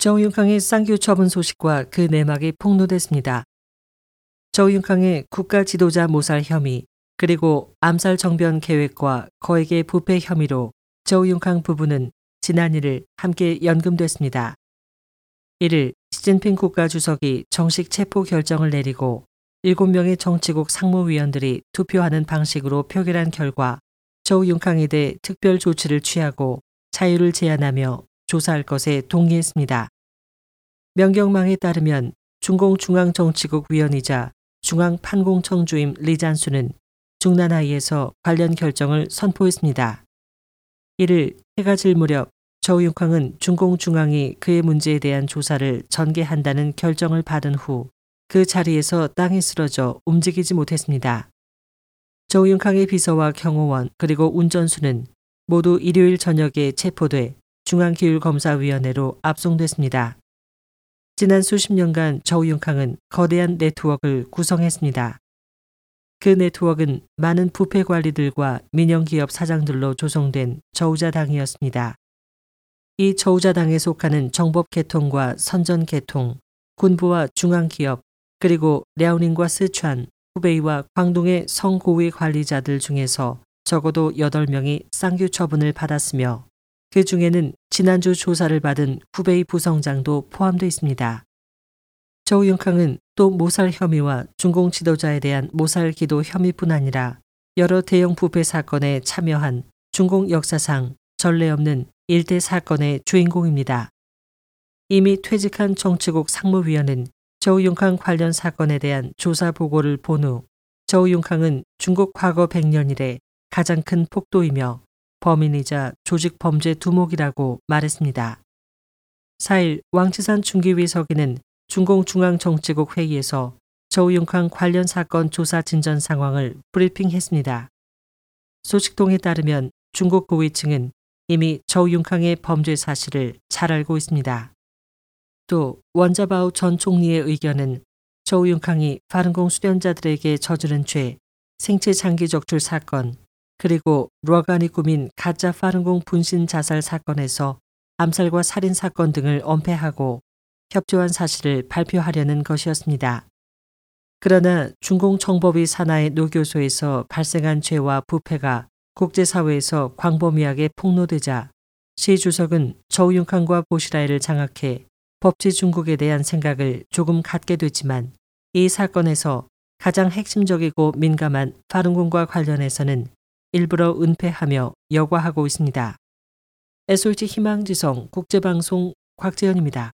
周永康의 쌍교 처분 소식과 그 내막이 폭로됐습니다.周永康의 국가 지도자 모살 혐의, 그리고 암살 정변 계획과 거액의 부패 혐의로周永康 부부는 지난 1일 함께 연금됐습니다. 이를 시진핑 국가주석이 정식 체포 결정을 내리고 7명의 정치국 상무위원들이 투표하는 방식으로 표결한 결과 조용캉에 대해 특별 조치를 취하고 자유를 제한하며 조사할 것에 동의했습니다. 명경망에 따르면 중공중앙정치국 위원이자 중앙판공청 주임 리잔수는 중난하이에서 관련 결정을 선포했습니다. 이를 해가 질 무렵 조용캉은 중공중앙이 그의 문제에 대한 조사를 전개한다는 결정을 받은 후 그 자리에서 땅에 쓰러져 움직이지 못했습니다. 조용캉의 비서와 경호원 그리고 운전수는 모두 일요일 저녁에 체포돼 중앙기율검사위원회로 압송됐습니다. 지난 수십 년간 조용캉은 거대한 네트워크를 구성했습니다. 그 네트워크는 많은 부패관리들과 민영기업 사장들로 조성된 저우자당이었습니다. 이 저우자당에 속하는 정법계통과 선전계통, 군부와 중앙기업, 그리고 랴오닝과 스촨, 후베이와 광둥의 성고위 관리자들 중에서 적어도 8명이 쌍규 처분을 받았으며 그 중에는 지난주 조사를 받은 후베이 부성장도 포함되어 있습니다. 조용캉은 또 모살 혐의와 중공 지도자에 대한 모살 기도 혐의뿐 아니라 여러 대형 부패 사건에 참여한 중공 역사상 전례 없는 일대 사건의 주인공입니다. 이미 퇴직한 정치국 상무위원은 조용캉 관련 사건에 대한 조사 보고를 본 후 조용캉은 중국 과거 100년 이래 가장 큰 폭도이며 범인이자 조직 범죄 두목이라고 말했습니다. 4일 왕岐산 중기위 서기는 중공중앙정치국 회의에서 조용캉 관련 사건 조사 진전 상황을 브리핑했습니다. 소식통에 따르면 중국 고위층은 이미 조용캉의 범죄 사실을 잘 알고 있습니다. 또 원자바오 전 총리의 의견은 조용캉이 파룬공 수련자들에게 저지른 죄, 생체 장기 적출 사건, 그리고 러간이 꾸민 가짜 파룬공 분신 자살 사건에서 암살과 살인 사건 등을 엄폐하고 협조한 사실을 발표하려는 것이었습니다. 그러나 중공정법위 산하의 노교소에서 발생한 죄와 부패가 국제사회에서 광범위하게 폭로되자 시 주석은 저우융캉과 보시라이를 장악해 법치 중국에 대한 생각을 조금 갖게 됐지만 이 사건에서 가장 핵심적이고 민감한 파룬공과 관련해서는 일부러 은폐하며 여과하고 있습니다. SOG 희망지성 국제방송 곽재현입니다.